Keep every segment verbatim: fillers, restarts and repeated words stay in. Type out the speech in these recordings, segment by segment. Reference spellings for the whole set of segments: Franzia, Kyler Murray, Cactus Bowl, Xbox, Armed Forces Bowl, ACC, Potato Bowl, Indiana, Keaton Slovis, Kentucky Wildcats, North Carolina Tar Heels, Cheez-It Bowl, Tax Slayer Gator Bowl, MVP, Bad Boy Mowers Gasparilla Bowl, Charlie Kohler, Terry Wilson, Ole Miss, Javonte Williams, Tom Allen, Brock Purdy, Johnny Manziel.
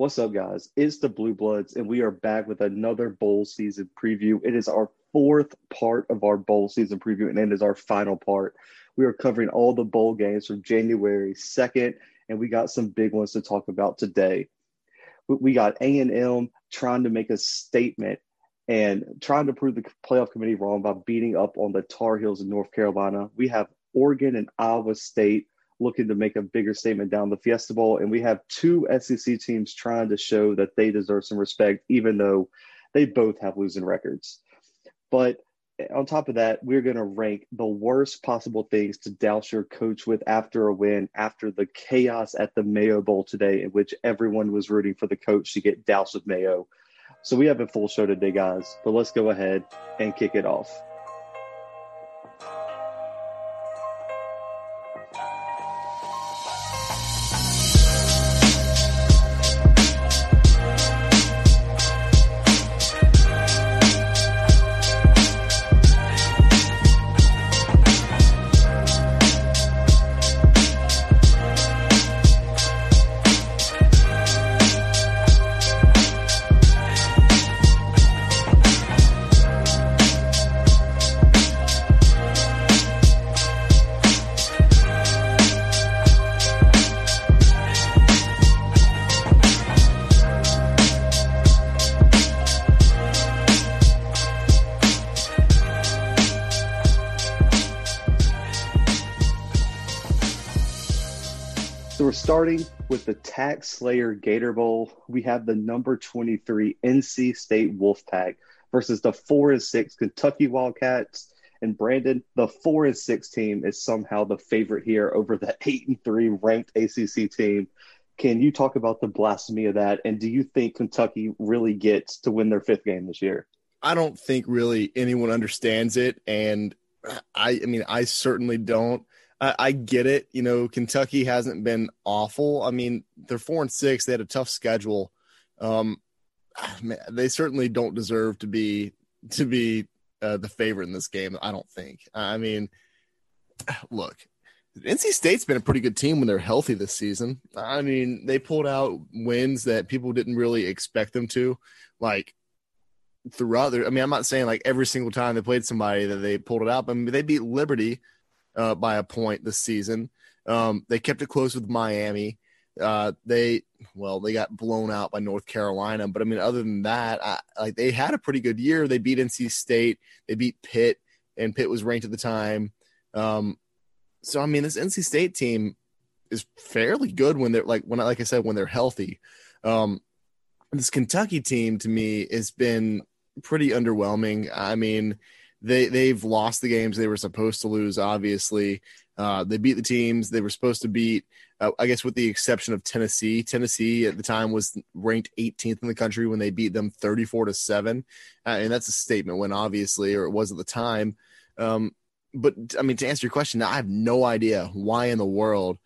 What's up, guys? It's the Blue Bloods, and we are back with another bowl season preview. It is our fourth part of our bowl season preview, and it is our final part. We are covering all the bowl games from January second, and we got some big ones to talk about today. We got A and M trying to make a statement and trying to prove the playoff committee wrong by beating up on the Tar Heels in North Carolina. We have Oregon and Iowa State looking to make a bigger statement down the Fiesta Bowl. And we have two S E C teams trying to show that they deserve some respect, even though they both have losing records. But on top of that, we're going to rank the worst possible things to douse your coach with after a win, after the chaos at the Mayo Bowl today, in which everyone was rooting for the coach to get doused with mayo. So we have a full show today, guys, but let's go ahead and kick it off. Starting with the Tax Slayer Gator Bowl, we have the number twenty-three N C State Wolfpack versus the four and six Kentucky Wildcats. And Brandon, the four and six team is somehow the favorite here over the eight and three ranked A C C team. Can you talk about the blasphemy of that? And do you think Kentucky really gets to win their fifth game this year? I don't think really anyone understands it, and I, I mean, I certainly don't. I get it. You know, Kentucky hasn't been awful. I mean, they're four and six. They had a tough schedule. Um, man, they certainly don't deserve to be to be uh, the favorite in this game, I don't think. I mean, look, N C State's been a pretty good team when they're healthy this season. I mean, they pulled out wins that people didn't really expect them to, like throughout their, I mean, I'm not saying like every single time they played somebody that they pulled it out, but I mean, they beat Liberty Uh, by a point this season. Um, they kept it close with Miami. Uh, they, well, they got blown out by North Carolina. But, I mean, other than that, I, like they had a pretty good year. They beat N C State. They beat Pitt, and Pitt was ranked at the time. Um, so, I mean, this N C State team is fairly good when they're, like when like I said, when they're healthy. Um, this Kentucky team, to me, has been pretty underwhelming. I mean, They, they've lost the games they were supposed to lose, obviously. Uh, they beat the teams they were supposed to beat, uh, I guess with the exception of Tennessee. Tennessee at the time was ranked eighteenth in the country when they beat them thirty-four to seven. Uh, and that's a statement win, obviously, or it was at the time. Um, but, I mean, to answer your question, I have no idea why in the world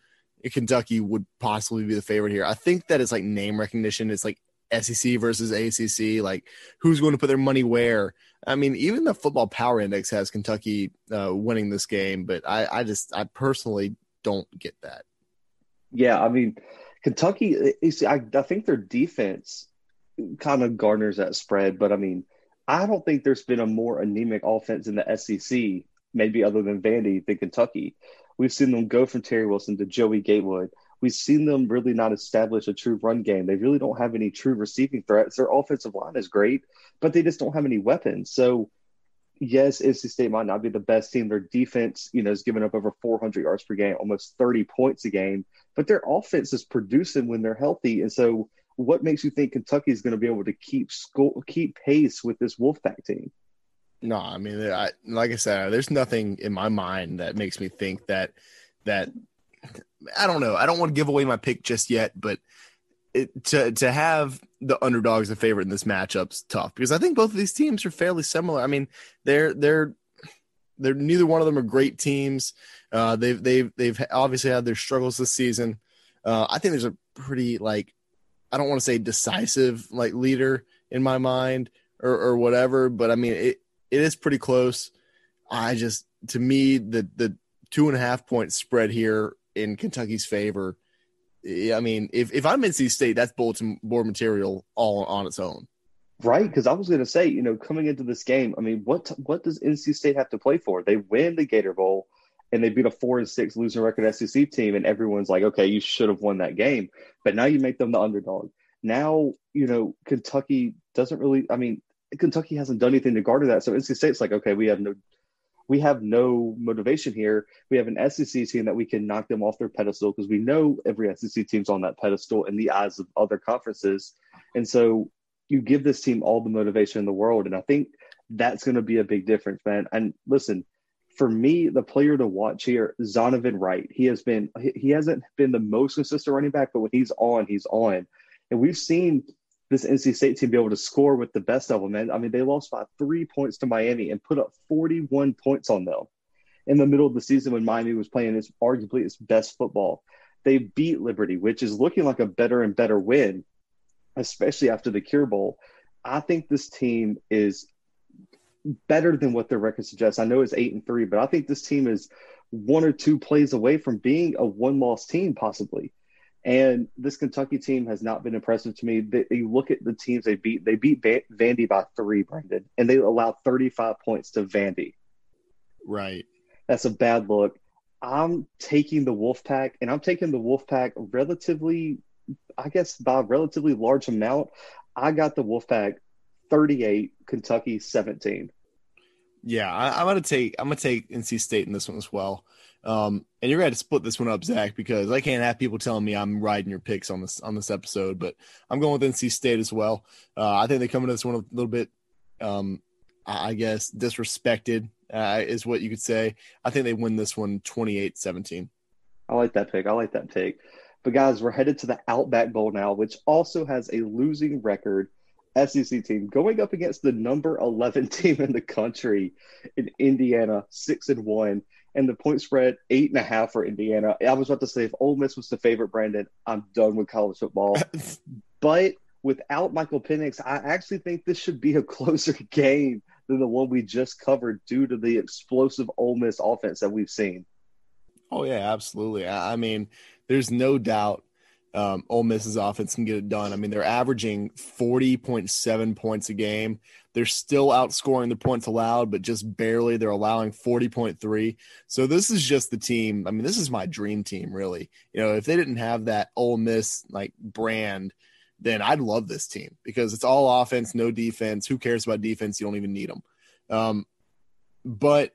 Kentucky would possibly be the favorite here. I think that it's like name recognition. It's like S E C versus A C C, like who's going to put their money where. I mean, even the football power index has Kentucky uh, winning this game, but I, I just, I personally don't get that. Yeah, I mean, Kentucky, you see, I, I think their defense kind of garners that spread, but I mean, I don't think there's been a more anemic offense in the S E C, maybe other than Vandy, than Kentucky. We've seen them go from Terry Wilson to Joey Gatewood. We've seen them really not establish a true run game. They really don't have any true receiving threats. Their offensive line is great, but they just don't have any weapons. So, yes, N C State might not be the best team. Their defense, you know, is giving up over four hundred yards per game, almost thirty points a game. But their offense is producing when they're healthy. And so what makes you think Kentucky is going to be able to keep school, keep pace with this Wolfpack team? No, I mean, I, like I said, there's nothing in my mind that makes me think that that – I don't know. I don't want to give away my pick just yet, but it, to to have the underdogs the favorite in this matchup's tough because I think both of these teams are fairly similar. I mean, they're they're they're neither one of them are great teams. Uh, they've they've they've obviously had their struggles this season. Uh, I think there's a pretty like I don't want to say decisive like leader in my mind or, or whatever, but I mean it it is pretty close. I just to me the the two and a half point spread here in Kentucky's favor I mean, if, if I'm N C State, that's bulletin board material all on its own. Right, because I was going to say, you know, coming into this game, I mean, what what does N C State have to play for? They win the Gator Bowl, and they beat a four and six losing record S E C team, and everyone's like, okay, you should have won that game. But now you make them the underdog. Now, you know, Kentucky doesn't really – I mean, Kentucky hasn't done anything to garner that. So N C State's like, okay, we have no – we have no motivation here. We have an S E C team that we can knock them off their pedestal because we know every S E C team's on that pedestal in the eyes of other conferences. And so you give this team all the motivation in the world. And I think that's going to be a big difference, man. And listen, for me, the player to watch here, Zonovan Wright. He has been, he hasn't been the most consistent running back, but when he's on, he's on. And we've seen this N C State team be able to score with the best of them. And I mean, they lost by three points to Miami and put up forty-one points on them in the middle of the season when Miami was playing its arguably its best football. They beat Liberty, which is looking like a better and better win, especially after the Cure Bowl. I think this team is better than what their record suggests. I know it's eight and three, but I think this team is one or two plays away from being a one-loss team possibly. And this Kentucky team has not been impressive to me. They, you look at the teams they beat. They beat Va- Vandy by three, Brandon, and they allowed thirty-five points to Vandy. Right. That's a bad look. I'm taking the Wolfpack, and I'm taking the Wolfpack relatively, I guess, by a relatively large amount. I got the Wolfpack thirty-eight, Kentucky seventeen. Yeah, I, I'm gonna take I'm gonna take N C State in this one as well. Um, and you're going to have to split this one up, Zach, because I can't have people telling me I'm riding your picks on this on this episode, but I'm going with N C State as well. Uh, I think they come into this one a little bit, um, I guess, disrespected uh, is what you could say. I think they win this one twenty-eight seventeen. I like that pick. I like that pick. But, guys, we're headed to the Outback Bowl now, which also has a losing record S E C team going up against the number eleven team in the country in Indiana, six and one. And the point spread, eight and a half for Indiana. I was about to say, if Ole Miss was the favorite, Brandon, I'm done with college football. But without Michael Penix, I actually think this should be a closer game than the one we just covered due to the explosive Ole Miss offense that we've seen. Oh, yeah, absolutely. I mean, there's no doubt um, Ole Miss's offense can get it done. I mean, they're averaging forty point seven points a game. They're still outscoring the points allowed, but just barely. They're allowing forty point three. So this is just the team. I mean, this is my dream team, really. You know, if they didn't have that Ole Miss, like, brand, then I'd love this team because it's all offense, no defense. Who cares about defense? You don't even need them. Um, but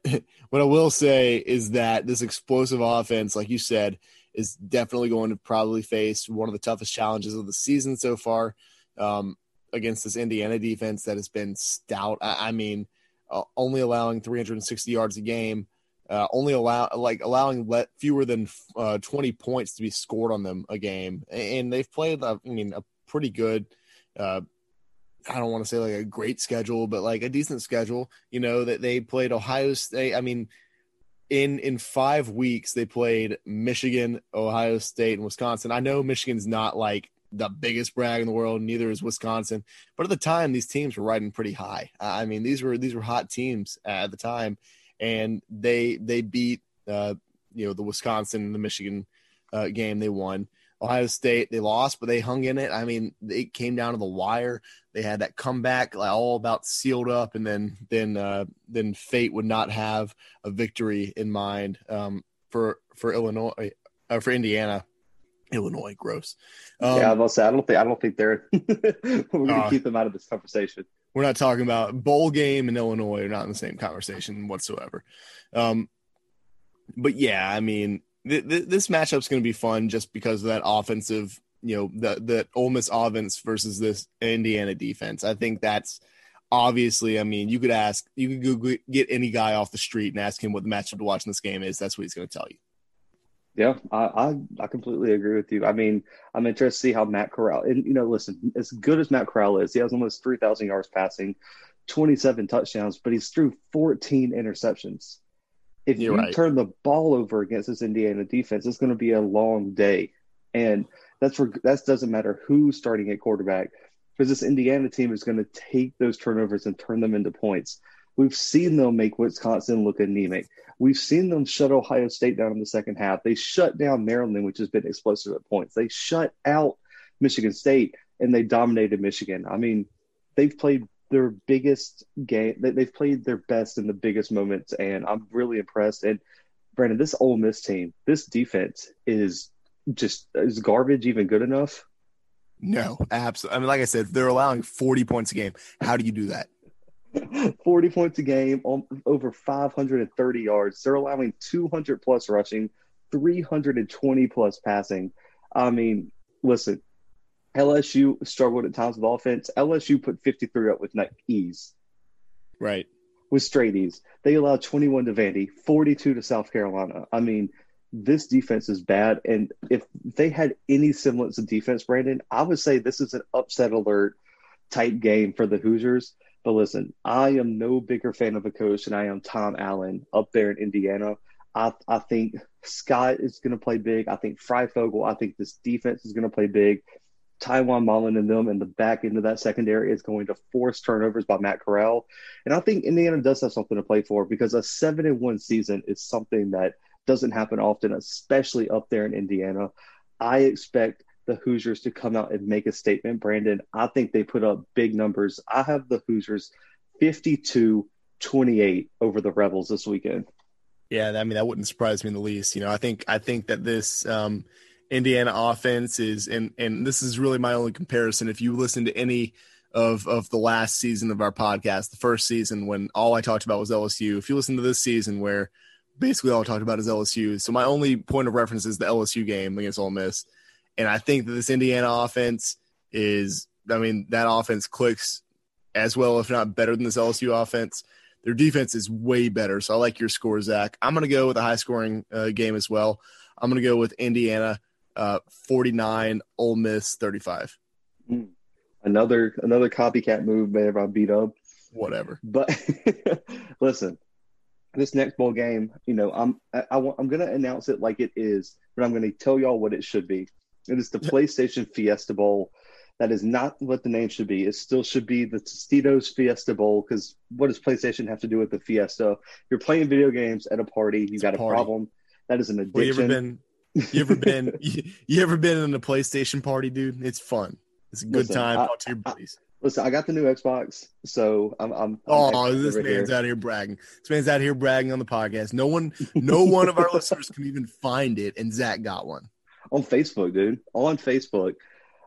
what I will say is that this explosive offense, like you said, is definitely going to probably face one of the toughest challenges of the season so far. Um against this Indiana defense that has been stout. I, I mean, uh, only allowing three hundred sixty yards a game, uh, only allow like allowing let fewer than uh, twenty points to be scored on them a game. And they've played, I mean, a pretty good, uh, I don't want to say like a great schedule, but like a decent schedule, you know, that they played Ohio State. I mean, in, in five weeks, they played Michigan, Ohio State, and Wisconsin. I know Michigan's not like the biggest brag in the world, neither is Wisconsin. But at the time, these teams were riding pretty high. I mean, these were these were hot teams at the time, and they they beat uh, you know the Wisconsin and the Michigan uh, game. They won. Ohio State, they lost, but they hung in it. I mean, it came down to the wire. They had that comeback, like, all about sealed up, and then then uh, then fate would not have a victory in mind um, for for Illinois uh, for Indiana. Illinois, gross. Um, yeah, I will say I don't think I don't think they're we're gonna uh, keep them out of this conversation. We're not talking about bowl game and Illinois are not in the same conversation whatsoever. Um, but yeah, I mean th- th- this matchup's gonna be fun just because of that offensive, you know, the the Ole Miss offense versus this Indiana defense. I think that's obviously. I mean, you could ask, you could Google, get any guy off the street and ask him what the matchup to watch in this game is. That's what he's gonna tell you. Yeah, I, I I completely agree with you. I mean, I'm interested to see how Matt Corral – and, you know, listen, as good as Matt Corral is, he has almost three thousand yards passing, twenty-seven touchdowns, but he's threw fourteen interceptions. If You're you right. turn the ball over against this Indiana defense, it's going to be a long day. And that's for, that doesn't matter who's starting at quarterback because this Indiana team is going to take those turnovers and turn them into points. We've seen them make Wisconsin look anemic. We've seen them shut Ohio State down in the second half. They shut down Maryland, which has been explosive at points. They shut out Michigan State, and they dominated Michigan. I mean, they've played their biggest game. They've played their best in the biggest moments, and I'm really impressed. And, Brandon, this Ole Miss team, this defense is just – is garbage even good enough? No, absolutely. I mean, like I said, they're allowing forty points a game. How do you do that? forty points a game, on, over five hundred thirty yards. They're allowing two hundred plus rushing, three hundred twenty plus passing. I mean, listen, L S U struggled at times with offense. L S U put fifty-three up with ease. Right. With straight ease. They allowed twenty-one to Vandy, forty-two to South Carolina. I mean, this defense is bad. And if they had any semblance of defense, Brandon, I would say this is an upset alert type game for the Hoosiers. But listen, I am no bigger fan of a coach than I am Tom Allen up there in Indiana. I, I think Scott is going to play big. I think Freifogel, I think this defense is going to play big. Tywan Mullen and them and the back end of that secondary is going to force turnovers by Matt Corral. And I think Indiana does have something to play for, because a seven and one season is something that doesn't happen often, especially up there in Indiana. I expect the Hoosiers to come out and make a statement, Brandon. I think they put up big numbers. I have the Hoosiers fifty-two twenty-eight over the Rebels this weekend. Yeah, I mean, that wouldn't surprise me in the least. You know, I think I think that this um, Indiana offense is, and and this is really my only comparison. If you listen to any of of the last season of our podcast, the first season when all I talked about was L S U, if you listen to this season where basically all I talked about is L S U, so my only point of reference is the L S U game against Ole Miss. And I think that this Indiana offense is, I mean, that offense clicks as well, if not better than this L S U offense. Their defense is way better. So I like your score, Zach. I'm going to go with a high scoring uh, game as well. I'm going to go with Indiana uh, forty-nine, Ole Miss thirty-five. Another, another copycat move, man, by Beat Up. Whatever. But listen, this next bowl game, you know, I'm, I, I, I'm going to announce it like it is, but I'm going to tell y'all what it should be. It is the PlayStation Fiesta Bowl. That is not what the name should be. It still should be the Tostitos Fiesta Bowl, because what does PlayStation have to do with the Fiesta? You're playing video games at a party. You it's got a, a problem. That is an addiction. Well, you ever been? You ever been? you, you ever been in a PlayStation party, dude? It's fun. It's a good listen, time. I, Talk to your buddies. I, listen, I got the new Xbox, so I'm. I'm oh, I'm this man's here. out here bragging. This man's out here bragging on the podcast. No one, no one of our listeners can even find it, and Zach got one. On Facebook, dude. On Facebook.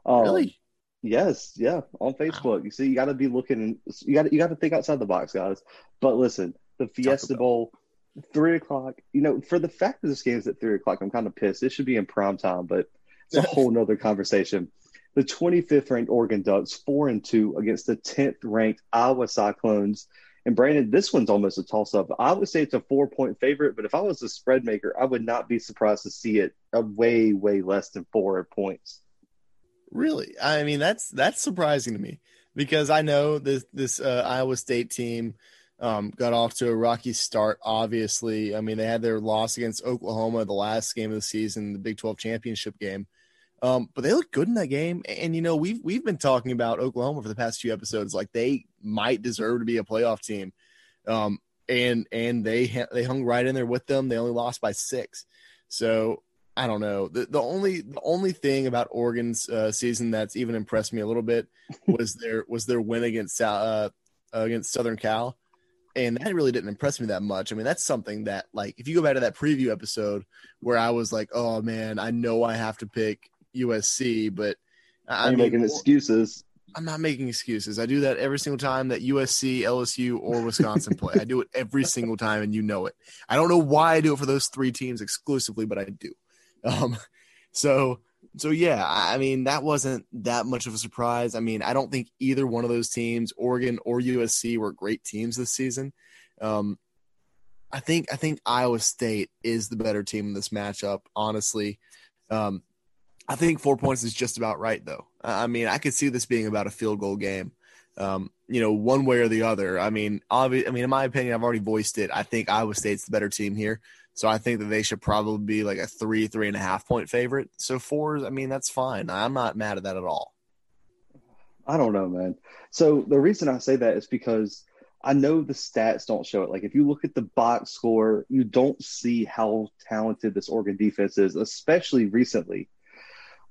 Um, really? Yes. Yeah. On Facebook. Wow. You see, you got to be looking. You got you got to think outside the box, guys. But listen, the Fiesta Bowl, three o'clock. You know, for the fact that this game's at three o'clock, I'm kind of pissed. It should be in prime time, but it's a whole nother conversation. The twenty-fifth ranked Oregon Ducks, four and two, against the tenth ranked Iowa Cyclones. And Brandon, this one's almost a toss-up. I would say it's a four-point favorite, but if I was a spread maker, I would not be surprised to see it a way, way less than four points. Really? I mean, that's that's surprising to me, because I know this this uh, Iowa State team um, got off to a rocky start, obviously. I mean, they had their loss against Oklahoma, the last game of the season, the Big twelve championship game. Um, but they looked good in that game. And, you know, we've, we've been talking about Oklahoma for the past few episodes. Like, they might deserve to be a playoff team. Um, and, and they, ha- they hung right in there with them. They only lost by six. So I don't know. The, the only, the only thing about Oregon's uh, season that's even impressed me a little bit was their, was their win against, uh, against Southern Cal. And that really didn't impress me that much. I mean, that's something that, like, if you go back to that preview episode where I was like, oh man, I know I have to pick U S C, but I'm making more, excuses. I'm not making excuses. I do that every single time that U S C, L S U, or Wisconsin play. I do it every single time, and you know it. I don't know why I do it for those three teams exclusively, but I do. Um, so, so yeah, I mean, that wasn't that much of a surprise. I mean, I don't think either one of those teams, Oregon or U S C, were great teams this season. Um, I think I think Iowa State is the better team in this matchup, honestly. Um, I think four points is just about right, though. I mean, I could see this being about a field goal game, um, you know, one way or the other. I mean, obvi- I mean, in my opinion, I've already voiced it. I think Iowa State's the better team here, so I think that they should probably be like a three, three and a half point favorite. So fours, I mean, that's fine. I'm not mad at that at all. I don't know, man. So the reason I say that is because I know the stats don't show it. Like, if you look at the box score, you don't see how talented this Oregon defense is, especially recently.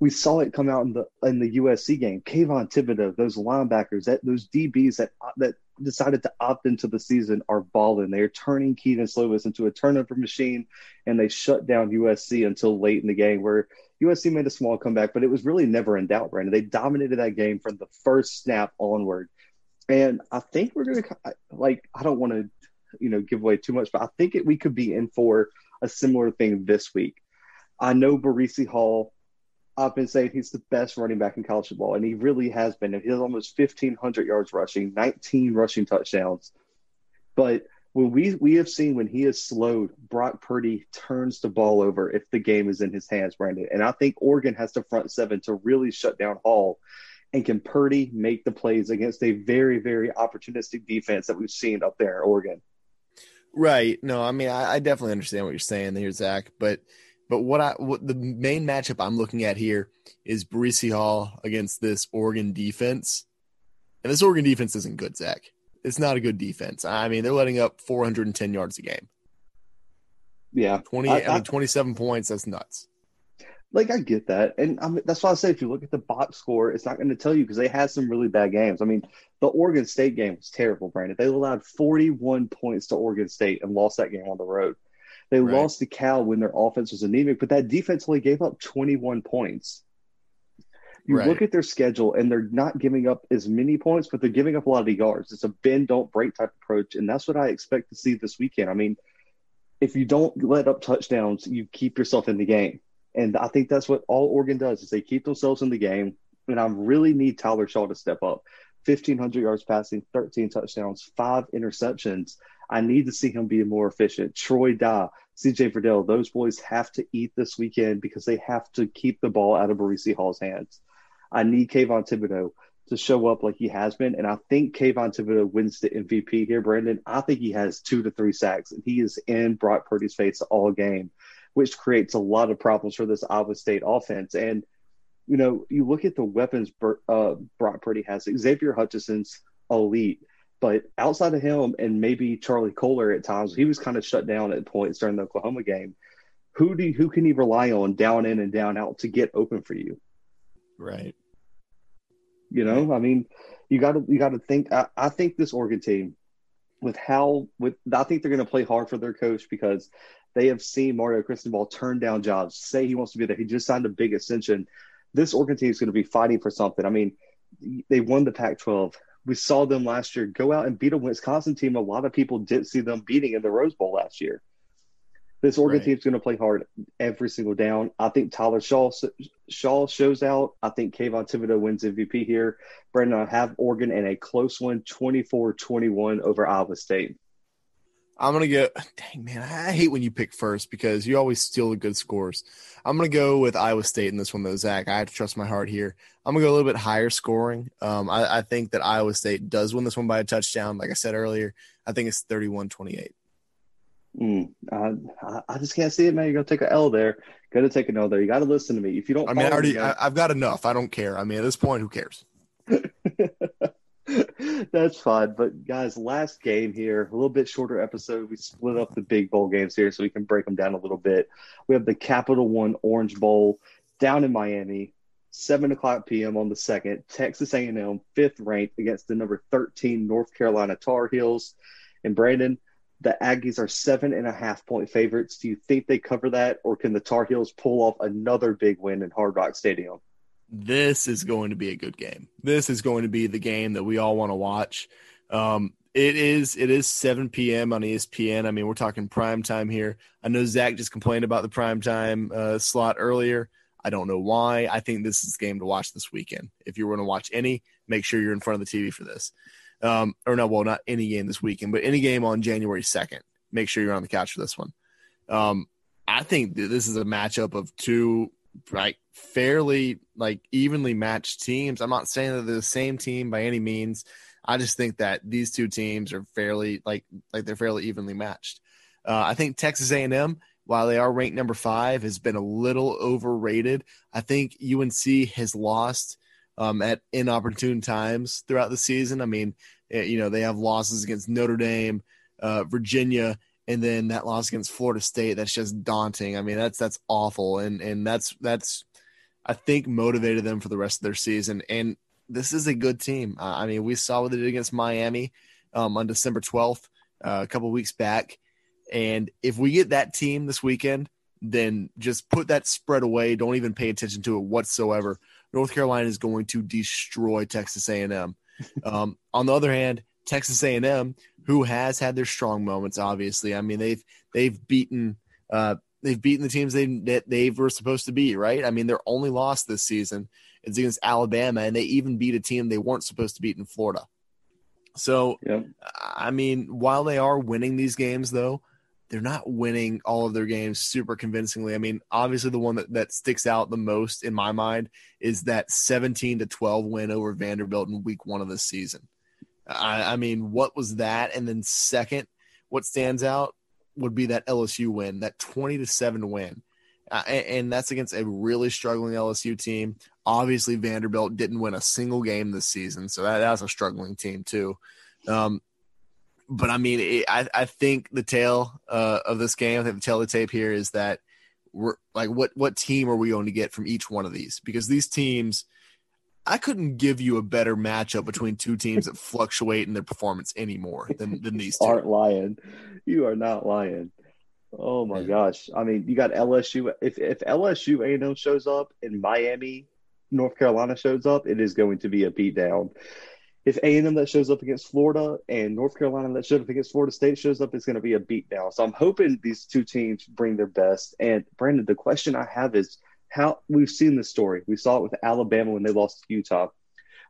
We saw it come out in the in the U S C game. Kayvon Thibodeau, those linebackers, that those D Bs that that decided to opt into the season are balling. They are turning Keaton Slovis into a turnover machine, and they shut down U S C until late in the game, where U S C made a small comeback, but it was really never in doubt, Brandon. They dominated that game from the first snap onward. And I think we're going to, like, I don't want to, you know, give away too much, but I think it, we could be in for a similar thing this week. I know Breece Hall, I've been saying he's the best running back in college football, and he really has been. He has almost fifteen hundred yards rushing, nineteen rushing touchdowns. But when we, we have seen when he is slowed, Brock Purdy turns the ball over if the game is in his hands, Brandon. And I think Oregon has the front seven to really shut down Hall. And can Purdy make the plays against a very, very opportunistic defense that we've seen up there in Oregon? Right. No, I mean, I, I definitely understand what you're saying there, Zach. But but what I what the main matchup I'm looking at here is Breece Hall against this Oregon defense. And this Oregon defense isn't good, Zach. It's not a good defense. I mean, they're letting up four hundred ten yards a game. Yeah. twenty, I, I, I mean, twenty-seven points, that's nuts. Like, I get that. And I mean, that's why I say if you look at the box score, it's not going to tell you because they had some really bad games. I mean, the Oregon State game was terrible, Brandon. They allowed forty-one points to Oregon State and lost that game on the road. They right. lost to Cal when their offense was anemic, but that defense only gave up twenty-one points. You right. look at their schedule, and they're not giving up as many points, but they're giving up a lot of yards. It's a bend-don't-break type approach, and that's what I expect to see this weekend. I mean, if you don't let up touchdowns, you keep yourself in the game. And I think that's what all Oregon does is they keep themselves in the game. And I really need Tyler Shaw to step up. fifteen hundred yards passing, thirteen touchdowns, five interceptions. I need to see him be more efficient. Troy Dye, C J. Ferdell, those boys have to eat this weekend because they have to keep the ball out of Breece Hall's hands. I need Kayvon Thibodeau to show up like he has been. And I think Kayvon Thibodeau wins the M V P here, Brandon. I think he has two to three sacks. And he is in Brock Purdy's face all game, which creates a lot of problems for this Iowa State offense. And, you know, you look at the weapons uh, Brock Purdy has. Xavier Hutchinson's elite, but outside of him and maybe Charlie Kohler at times, he was kind of shut down at points during the Oklahoma game. Who do you, who can he rely on down in and down out to get open for you? Right. You know, right. I mean, you got to you got to think. I, I think this Oregon team, with how with I think they're going to play hard for their coach because they have seen Mario Cristobal turn down jobs, say he wants to be there. He just signed a big extension. This Oregon team is going to be fighting for something. I mean, they won the Pac twelve. We saw them last year go out and beat a Wisconsin team a lot of people didn't see them beating in the Rose Bowl last year. This Oregon right. team is going to play hard every single down. I think Tyler Shaw, Shaw shows out. I think Kayvon Thibodeau wins M V P here. Brandon, I have Oregon in a close one, twenty-four twenty-one over Iowa State. I'm going to go – dang, man, I hate when you pick first because you always steal the good scores. I'm going to go with Iowa State in this one, though, Zach. I have to trust my heart here. I'm going to go a little bit higher scoring. Um, I, I think that Iowa State does win this one by a touchdown. Like I said earlier, I think it's thirty-one twenty-eight. Mm, I, I just can't see it, man. You're going to take an L there. Going to take an L there. You got to listen to me. If you don't – I mean, I already, I, I've got enough. I don't care. I mean, at this point, who cares? That's fine. But, guys, last game here, a little bit shorter episode. We split up the big bowl games here so we can break them down a little bit. We have the Capital One Orange Bowl down in Miami, seven o'clock p.m. on the second. Texas A and M, fifth ranked, against the number thirteen North Carolina Tar Heels. And, Brandon, the Aggies are seven and a half point favorites. Do you think they cover that, or can the Tar Heels pull off another big win in Hard Rock Stadium? This is going to be a good game. This is going to be the game that we all want to watch. Um, it is it is seven p.m. on E S P N. I mean, we're talking prime time here. I know Zach just complained about the prime time uh, slot earlier. I don't know why. I think this is the game to watch this weekend. If you were going to watch any, make sure you're in front of the T V for this. Um, or no, well, not any game this weekend, but any game on January second. Make sure you're on the couch for this one. Um, I think th- this is a matchup of two – like fairly like evenly matched teams. I'm not saying that they're the same team by any means. I just think that these two teams are fairly like like they're fairly evenly matched. Uh, I think Texas A and M, while they are ranked number five, has been a little overrated. I think U N C has lost um, at inopportune times throughout the season. I mean, You know, they have losses against Notre Dame, uh, Virginia, and then that loss against Florida State. That's just daunting. I mean, that's that's awful, and and that's that's I think motivated them for the rest of their season. And this is a good team. I mean, we saw what they did against Miami um, on December twelfth, uh, a couple of weeks back. And if we get that team this weekend, then just put that spread away. Don't even pay attention to it whatsoever. North Carolina is going to destroy Texas A and M. Um, on the other hand, Texas A and M, who has had their strong moments, obviously. I mean, they've they've beaten uh, they've beaten the teams they that they were supposed to beat, right? I mean, their only loss this season is against Alabama, and they even beat a team they weren't supposed to beat in Florida. So, yep. I mean, while they are winning these games, though, they're not winning all of their games super convincingly. I mean, obviously, the one that, that sticks out the most in my mind is that seventeen to twelve win over Vanderbilt in week one of this season. I, I mean, what was that? And then second, what stands out would be that L S U win, that twenty to seven win. Uh, and, and that's against a really struggling L S U team. Obviously, Vanderbilt didn't win a single game this season, so that, that was a struggling team too. Um, but, I mean, it, I, I think the tale uh, of this game, I think the tale of the tape here is that we're like, what what team are we going to get from each one of these? Because these teams – I couldn't give you a better matchup between two teams that fluctuate in their performance anymore than, than these two. You aren't lying. You are not lying. Oh, my yeah. gosh. I mean, you got L S U. If if L S U A and M shows up and Miami, North Carolina shows up, it is going to be a beatdown. If A and M that shows up against Florida and North Carolina that showed up against Florida State shows up, it's going to be a beatdown. So I'm hoping these two teams bring their best. And, Brandon, the question I have is, how we've seen this story. We saw it with Alabama when they lost to Utah.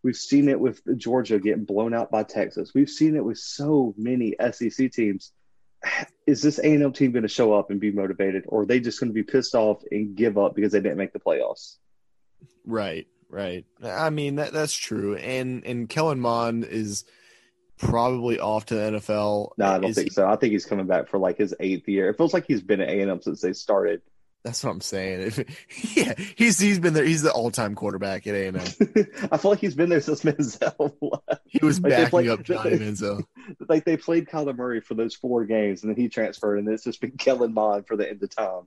We've seen it with Georgia getting blown out by Texas. We've seen it with so many S E C teams. Is this A and M team going to show up and be motivated, or are they just going to be pissed off and give up because they didn't make the playoffs? Right, right. I mean, that that's true. And and Kellen Mond is probably off to the N F L. No, I don't is think he... so. I think he's coming back for like his eighth year. It feels like he's been at A and M since they started. That's what I'm saying. If, yeah, he's he's been there. He's the all-time quarterback at A and M. I feel like he's been there since Manziel left. He was like backing played, up Johnny Manziel. Like they played Kyler Murray for those four games, and then he transferred, and it's just been Kellen Mond for the end of time.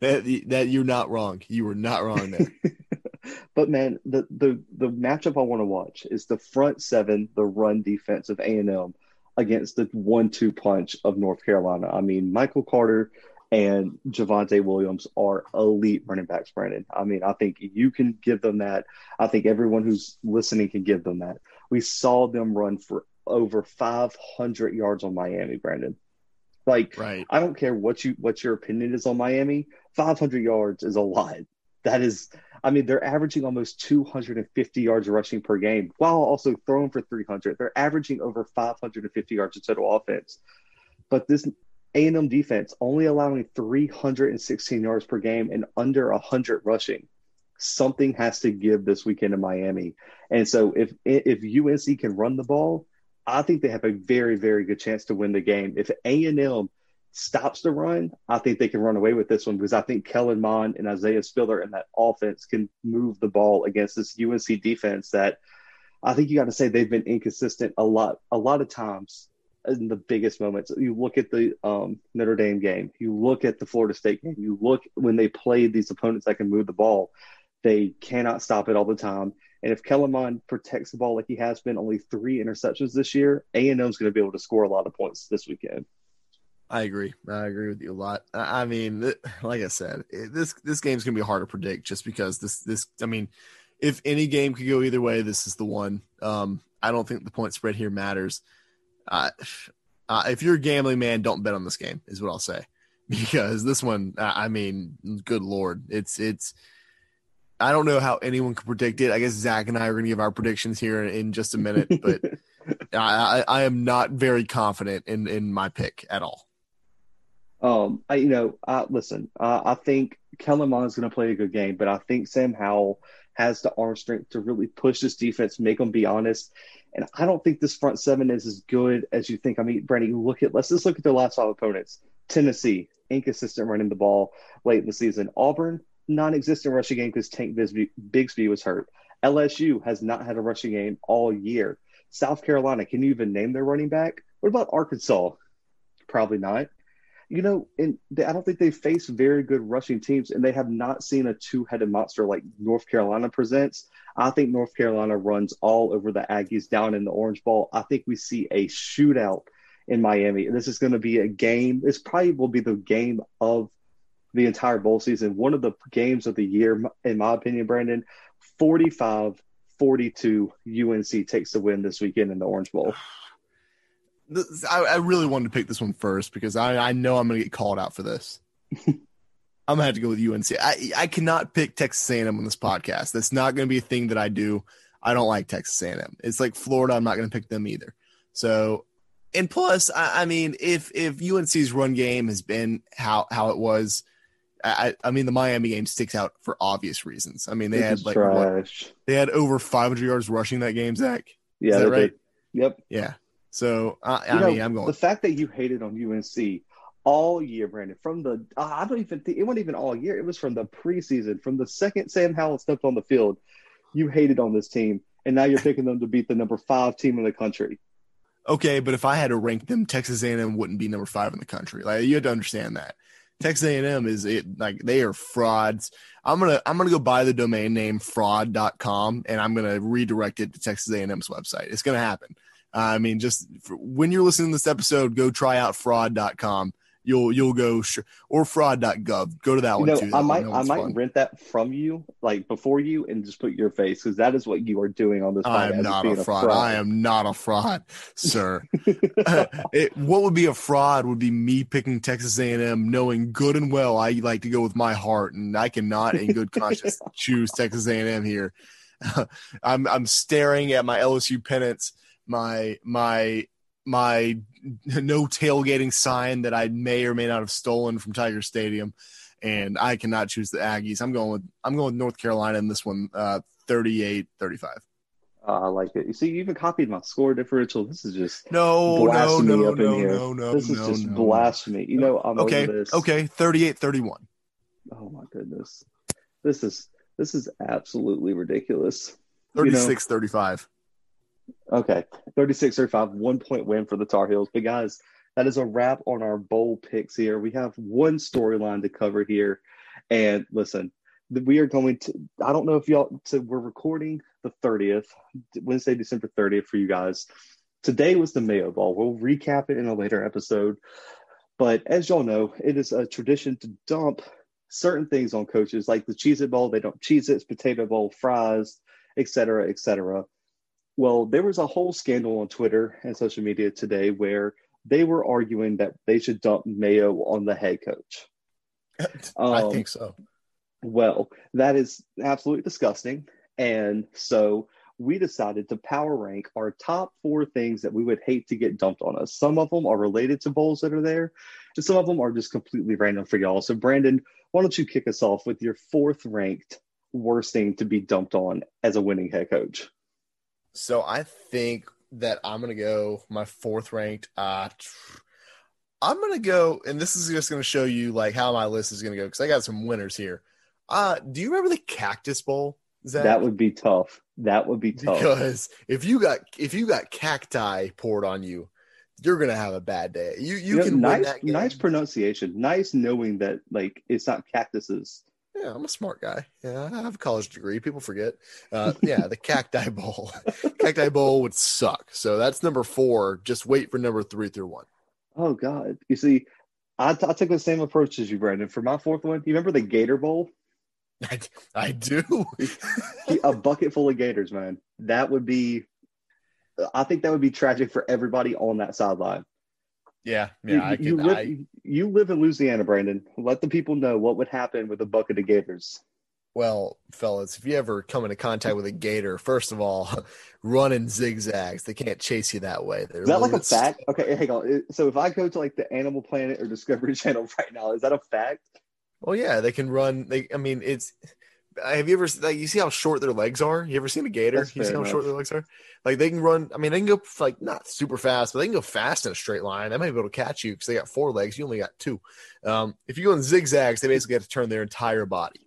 that that you're not wrong. You were not wrong there. But man, the the the matchup I want to watch is the front seven, the run defense of A and M against the one two punch of North Carolina. I mean, Michael Carter and Javonte Williams are elite running backs, Brandon. I mean, I think you can give them that. I think everyone who's listening can give them that. We saw them run for over five hundred yards on Miami, Brandon. Like, right. I don't care what you what your opinion is on Miami, five hundred yards is a lot. That is, I mean, they're averaging almost two hundred fifty yards rushing per game while also throwing for three hundred. They're averaging over five hundred fifty yards of total offense. But this A and M defense only allowing three hundred sixteen yards per game and under one hundred rushing. Something has to give this weekend in Miami. And so if if U N C can run the ball, I think they have a very, very good chance to win the game. If A and M stops the run, I think they can run away with this one because I think Kellen Mond and Isaiah Spiller and that offense can move the ball against this U N C defense that I think you got to say they've been inconsistent a lot, a lot of times. In the biggest moments, you look at the um, Notre Dame game, you look at the Florida State game, you look when they played these opponents that can move the ball, they cannot stop it all the time. And if Kellen Mond protects the ball like he has been, only three interceptions this year, A and M is going to be able to score a lot of points this weekend. I agree. I agree with you a lot. I mean, like I said, this this game's going to be hard to predict just because this this. I mean, if any game could go either way, this is the one. Um, I don't think the point spread here matters. Uh, uh, if you're a gambling man, don't bet on this game is what I'll say, because this one, I mean, good Lord, it's, it's, I don't know how anyone could predict it. I guess Zach and I are going to give our predictions here in, in just a minute, but I, I, I am not very confident in, in my pick at all. Um, I, you know, uh, listen, uh, I think Kellen Mond is going to play a good game, but I think Sam Howell has the arm strength to really push this defense, make them be honest. And I don't think this front seven is as good as you think. I mean, Brandon, you look at let's just look at their last five opponents. Tennessee, inconsistent running the ball late in the season. Auburn, non-existent rushing game because Tank Bigsby, Bigsby was hurt. L S U has not had a rushing game all year. South Carolina, can you even name their running back? What about Arkansas? Probably not. You know, and they, I don't think they face very good rushing teams, and they have not seen a two-headed monster like North Carolina presents. I think North Carolina runs all over the Aggies down in the Orange Bowl. I think we see a shootout in Miami, and this is going to be a game. This probably will be the game of the entire bowl season, one of the games of the year, in my opinion, Brandon. forty-five forty-two, U N C takes the win this weekend in the Orange Bowl. This, I, I really wanted to pick this one first because I, I know I'm going to get called out for this. I'm going to have to go with U N C. I, I cannot pick Texas A and M on this podcast. That's not going to be a thing that I do. I don't like Texas A and M. It's like Florida. I'm not going to pick them either. So, and plus, I, I mean, if if U N C's run game has been how, how it was, I, I mean, the Miami game sticks out for obvious reasons. I mean, they this had like what, they had over five hundred yards rushing that game, Zach. Yeah, is that right? Did. Yep. Yeah. So uh, I know, mean, I'm going. The fact that you hated on U N C all year, Brandon, from the uh, I don't even think it wasn't even all year. It was from the preseason, from the second Sam Howell stepped on the field. You hated on this team, and now you're picking them to beat the number five team in the country. Okay, but if I had to rank them, Texas A and M wouldn't be number five in the country. Like you had to understand that. Texas A and M is it like they are frauds. I'm gonna I'm gonna go buy the domain name fraud dot com and I'm gonna redirect it to Texas A and M's website. It's gonna happen. Uh, I mean, just for, when you're listening to this episode, go try out fraud dot com. You'll you'll go sh- or fraud dot gov. Go to that you one know, too. I might I might fun. rent that from you like before you and just put your face because that is what you are doing on this. I am not a fraud. a fraud. I am not a fraud, sir. it, what would be a fraud would be me picking Texas A and M, knowing good and well I like to go with my heart, and I cannot in good conscience choose Texas A and M here. I'm I'm staring at my L S U pennants, my my my. no tailgating sign that I may or may not have stolen from Tiger Stadium, and I cannot choose the Aggies. I'm going with I'm going with North Carolina in this one, uh, thirty-eight thirty-five. Uh, I like it. You see, you even copied my score differential. This is just no, blasphemy no, no, up in no, here. No, no, this is no, just no. blasphemy. You know, I'm okay. Over this. Okay, thirty-eight thirty-one. Oh my goodness, this is this is absolutely ridiculous. thirty-six thirty-five. You know, okay, thirty-six thirty-five, one-point win for the Tar Heels. But, guys, that is a wrap on our bowl picks here. We have one storyline to cover here. And, listen, we are going to – I don't know if y'all so – we're recording the thirtieth, Wednesday, December thirtieth for you guys. Today was the Mayo Bowl. We'll recap it in a later episode. But, as y'all know, it is a tradition to dump certain things on coaches, like the Cheez-It Bowl. They don't Cheez-Its, Potato Bowl, fries, et cetera, et cetera. Well, there was a whole scandal on Twitter and social media today where they were arguing that they should dump Mayo on the head coach. Um, I think so. Well, that is absolutely disgusting. And so we decided to power rank our top four things that we would hate to get dumped on us. Some of them are related to bowls that are there, and some of them are just completely random for y'all. So, Brandon, why don't you kick us off with your fourth ranked worst thing to be dumped on as a winning head coach? So I think that I'm going to go my fourth ranked. Uh, I'm going to go, and this is just going to show you like how my list is going to go because I got some winners here. Uh, do you remember the Cactus Bowl, Zach? That would be tough. That would be tough because if you got if you got cacti poured on you, you're going to have a bad day. You you, you can know, win nice, that game. Nice pronunciation. Nice knowing that like it's not cactuses. Yeah, I'm a smart guy. Yeah, I have a college degree. People forget. Uh, yeah, the Cacti Bowl. Cacti Bowl would suck. So that's number four. Just wait for number three through one. Oh, God. You see, I, t- I took the same approach as you, Brandon. For my fourth one, you remember the Gator Bowl? I, I do. A bucket full of gators, man. That would be – I think that would be tragic for everybody on that sideline. Yeah, yeah. You, I can, you, live, I, you live in Louisiana, Brandon. Let the people know what would happen with a bucket of gators. Well, fellas, if you ever come into contact with a gator, first of all, run in zigzags. They can't chase you that way. They're is that loose. Like a fact? Okay, hang on. So if I go to like the Animal Planet or Discovery Channel right now, is that a fact? Well, yeah, they can run. They, I mean, it's. Have you ever like you see how short their legs are? You ever seen a gator? That's you see how enough. Short their legs are? Like they can run. I mean, they can go like not super fast, but they can go fast in a straight line. They might be able to catch you because they got four legs. You only got two. Um, if you go in zigzags, they basically have to turn their entire body.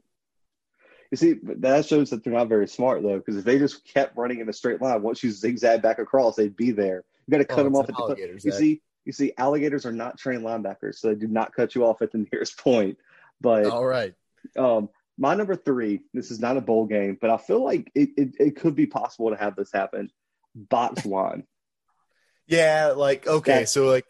You see, that shows that they're not very smart, though, because if they just kept running in a straight line, once you zigzag back across, they'd be there. You got to cut oh, them off at the cut. You see, you see, alligators are not trained linebackers, so they do not cut you off at the nearest point. But all right, um, my number three. This is not a bowl game, but I feel like it it, it could be possible to have this happen. Box line. Yeah, like okay, That's, so like.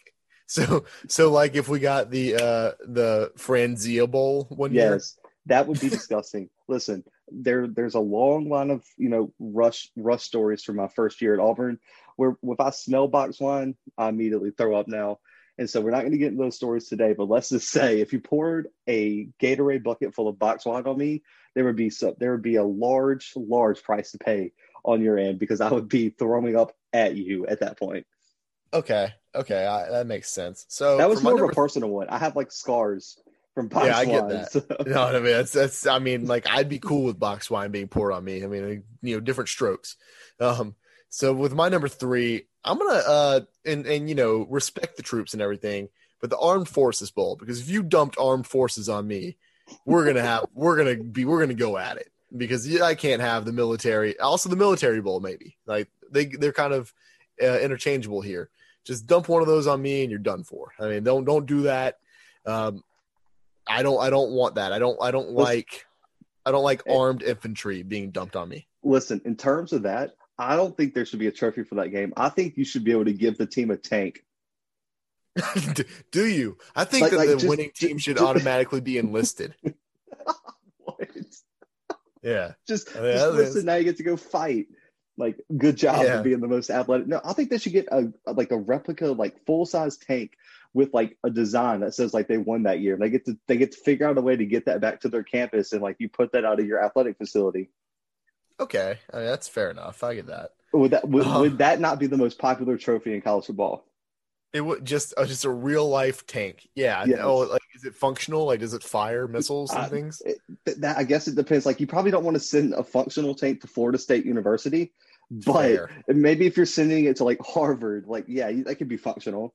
So, so like if we got the uh, the Franzia Bowl one yes, year, yes, that would be disgusting. Listen, there there's a long line of you know rush rush stories from my first year at Auburn, where if I smell box wine, I immediately throw up now. And so we're not going to get into those stories today. But let's just say, if you poured a Gatorade bucket full of box wine on me, there would be some, there would be a large large price to pay on your end, because I would be throwing up at you at that point. Okay. Okay, I, that makes sense. So that was more of a personal th- one. I have like scars from box wine. Yeah, I get wine, that. So. No, I mean that's that's. I mean, like I'd be cool with box wine being poured on me. I mean, you know, different strokes. Um, so with my number three, I'm gonna uh, and and you know, respect the troops and everything, but the Armed Forces Bowl, because if you dumped Armed Forces on me, we're gonna have we're gonna be we're gonna go at it, because I can't have the military. Also, the Military Bowl, maybe like they they're kind of uh, interchangeable here. Just dump one of those on me and you're done for. I mean, don't don't do that. Um, I don't I don't want that. I don't I don't like I don't like armed infantry being dumped on me. Listen, in terms of that, I don't think there should be a trophy for that game. I think you should be able to give the team a tank. do, do you? I think like, that like the just, winning team should just, automatically be enlisted. What? Yeah. Just, I mean, just listen, now you get to go fight. Like, good job yeah. for being the most athletic. No, I think they should get a, a like a replica, like full size tank with like a design that says like they won that year. And they get to they get to figure out a way to get that back to their campus, and like you put that out of your athletic facility. Okay, I mean, that's fair enough. I get that. Would that would, um, would that not be the most popular trophy in college football? It would just uh, just a real life tank. Yeah. Yes. Oh, like is it functional? Like does it fire missiles and I, things? It, that I guess it depends. Like you probably don't want to send a functional tank to Florida State University. But Fair. maybe if you're sending it to like Harvard, like, yeah, that could be functional.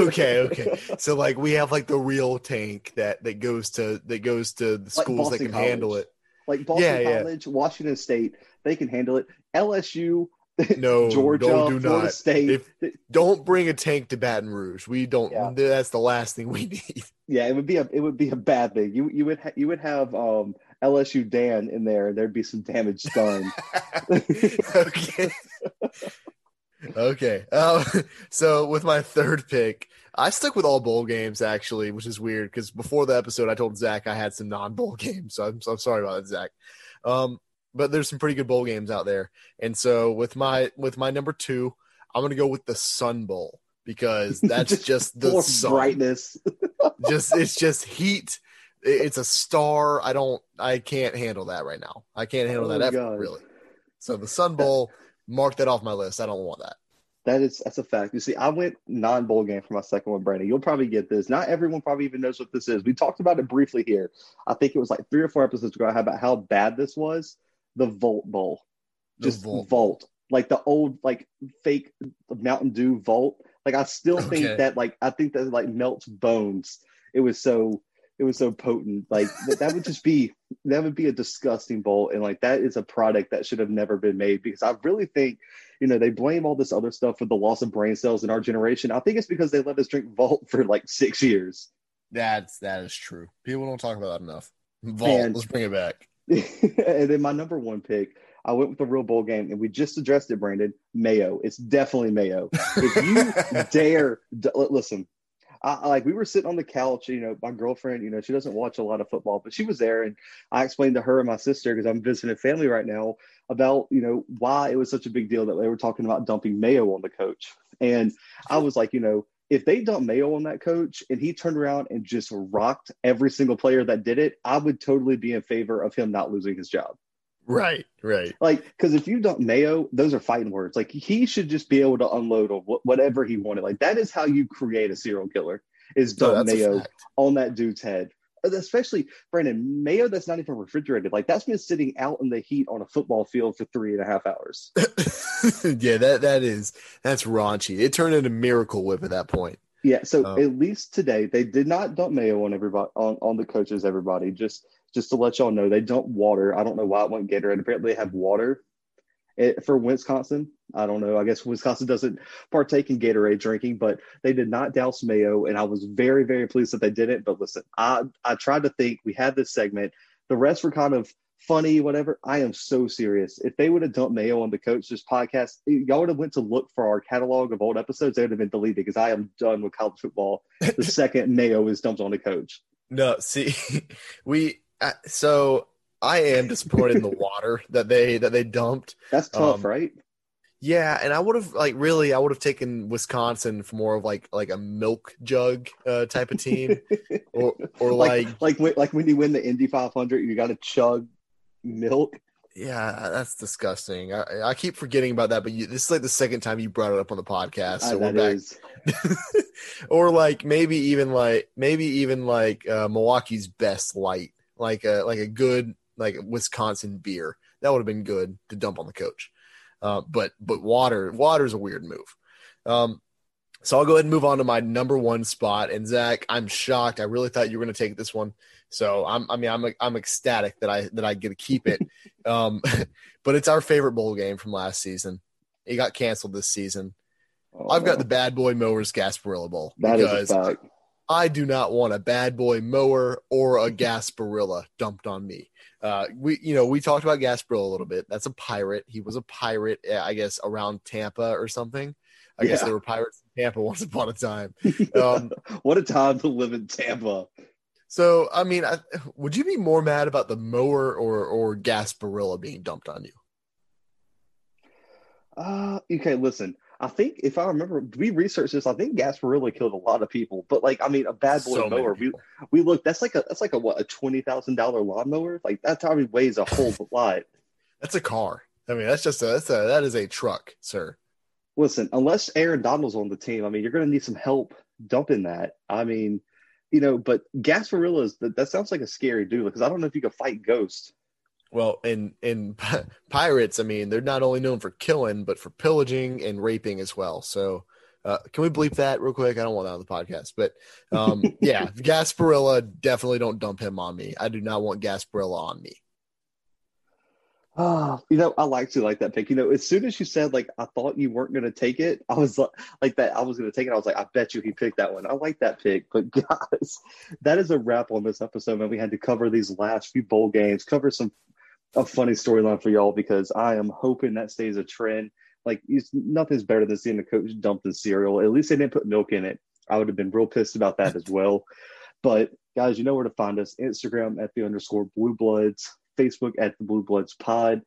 okay. Okay. So like we have like the real tank that, that goes to, that goes to the schools like that can College. handle it. Like Boston yeah, College, yeah. Washington State, they can handle it. L S U, no, Georgia, don't do Florida not. State. If, don't bring a tank to Baton Rouge. We don't, yeah. that's the last thing we need. Yeah. It would be a, it would be a bad thing. You, you would, ha- you would have, um, L S U Dan in there, there'd be some damage done. okay. okay. Um, so with my third pick, I stuck with all bowl games, actually, which is weird because before the episode, I told Zach I had some non-bowl games. So I'm, so I'm sorry about that, Zach. Um, but there's some pretty good bowl games out there. And so with my with my number two, I'm going to go with the Sun Bowl, because that's just the sun. brightness. just It's just heat. It's a star. I don't. I can't handle that right now. I can't handle oh that effort, really. So the Sun Bowl, mark that off my list. I don't want that. That is that's a fact. You see, I went non-bowl game for my second one, Brandon. You'll probably get this. Not everyone probably even knows what this is. We talked about it briefly here. I think it was like three or four episodes ago about how bad this was. The Volt Bowl, just Volt. Volt, like the old like fake Mountain Dew Volt. Like I still okay. think that like I think that like melts bones. It was so. It was so potent. Like that, that would just be, that would be a disgusting bowl. And like, that is a product that should have never been made, because I really think, you know, they blame all this other stuff for the loss of brain cells in our generation. I think it's because they let us drink Volt for like six years. That's, that is true. People don't talk about that enough. Volt, and, let's bring it back. And then my number one pick, I went with the real bowl game, and we just addressed it, Brandon. Mayo. It's definitely Mayo. If you dare, d- listen, I, like we were sitting on the couch, you know, my girlfriend, you know, she doesn't watch a lot of football, but she was there. And I explained to her and my sister, because I'm visiting family right now, about, you know, why it was such a big deal that they were talking about dumping Mayo on the coach. And I was like, you know, if they dumped Mayo on that coach and he turned around and just rocked every single player that did it, I would totally be in favor of him not losing his job. Right, right. Like, because if you dump Mayo, those are fighting words. Like, he should just be able to unload on wh- whatever he wanted. Like, that is how you create a serial killer, is dump oh, Mayo on that dude's head. Especially, Brandon, Mayo that's not even refrigerated. Like, that's been sitting out in the heat on a football field for three and a half hours. yeah, that that is, that's raunchy. It turned into Miracle Whip at that point. Yeah, so um, at least today, they did not dump Mayo on everybody, on, on the coaches, everybody. Just just to let y'all know, they dump water. I don't know why it went Gatorade. Apparently they have water it, for Wisconsin. I don't know. I guess Wisconsin doesn't partake in Gatorade drinking, but they did not douse mayo, and I was very, very pleased that they didn't. But listen, I, I tried to think. We had this segment. The rest were kind of funny, whatever. I am so serious. If they would have dumped mayo on the Coach's podcast, y'all would have went to look for our catalog of old episodes. They would have been deleted because I am done with college football the second mayo is dumped on the Coach. No, see, we uh, – so I am disappointed in the water that they that they dumped. That's tough, um, right? Yeah, and I would have, like, really, I would have taken Wisconsin for more of, like, like a milk jug uh, type of team. or or like – like, like, like when you win the Indy five hundred, you got to chug milk. Yeah, that's disgusting. I, I keep forgetting about that, but you, this is, like, the second time you brought it up on the podcast. So I, we're back. Or, like, maybe even, like, maybe even, like, uh, Milwaukee's Best Light, like a, like a good, like, Wisconsin beer. That would have been good to dump on the Coach. Uh, but but water water is a weird move. Um, so I'll go ahead and move on to my number one spot. And Zach, I'm shocked. I really thought you were going to take this one. So I'm I mean I'm I'm ecstatic that I that I get to keep it. Um, but it's our favorite bowl game from last season. It got canceled this season. Oh, I've got the Bad Boy Mowers Gasparilla Bowl. That is a fact. I do not want a Bad Boy Mower or a Gasparilla dumped on me. Uh, we, you know, we talked about Gasparilla a little bit. That's a pirate. He was a pirate, I guess, around Tampa or something. I yeah. guess there were pirates in Tampa once upon a time. Um, what a time to live in Tampa. So, I mean, I, would you be more mad about the Mower or or Gasparilla being dumped on you? Uh, okay, listen. I think if I remember, we researched this. I think Gasparilla killed a lot of people, but like, I mean, a Bad Boy so mower. We we look. That's like a that's like a what a twenty thousand dollar lawnmower. Like that probably weighs a whole lot. That's a car. I mean, that's just a, that's a that is a truck, sir. Listen, unless Aaron Donald's on the team, I mean, you're going to need some help dumping that. I mean, you know, but Gasparilla is that, that sounds like a scary dude because I don't know if you can fight ghosts. Well, and, and pirates, I mean, they're not only known for killing, but for pillaging and raping as well. So uh, can we bleep that real quick? I don't want that on the podcast. But, um, yeah, Gasparilla, definitely don't dump him on me. I do not want Gasparilla on me. Oh, you know, I liked you like that pick. You know, as soon as you said, like, I thought you weren't going to take it, I was like, like that. I was going to take it. I was like, I bet you he picked that one. I like that pick. But, guys, that is a wrap on this episode, man. We had to cover these last few bowl games, cover some – a funny storyline for y'all because I am hoping that stays a trend. Like, nothing's better than seeing the Coach dumped in cereal. At least they didn't put milk in it. I would have been real pissed about that as well. But, guys, you know where to find us. Instagram at the underscore Blue Bloods. Facebook at the Blue Bloods Pod.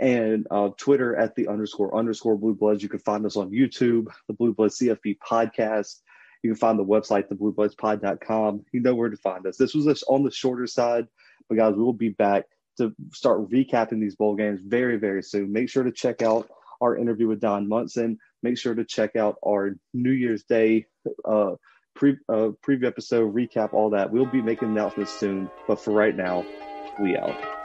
And uh, Twitter at the underscore underscore Blue Bloods. You can find us on YouTube, the Blue Bloods C F B Podcast. You can find the website, the blue bloods pod dot com. You know where to find us. This was us on the shorter side. But, guys, we will be back to start recapping these bowl games very, very soon. Make sure to check out our interview with Don Munson. Make sure to check out our New Year's Day uh, pre- uh, preview episode, recap, all that. We'll be making announcements soon. But for right now, we out.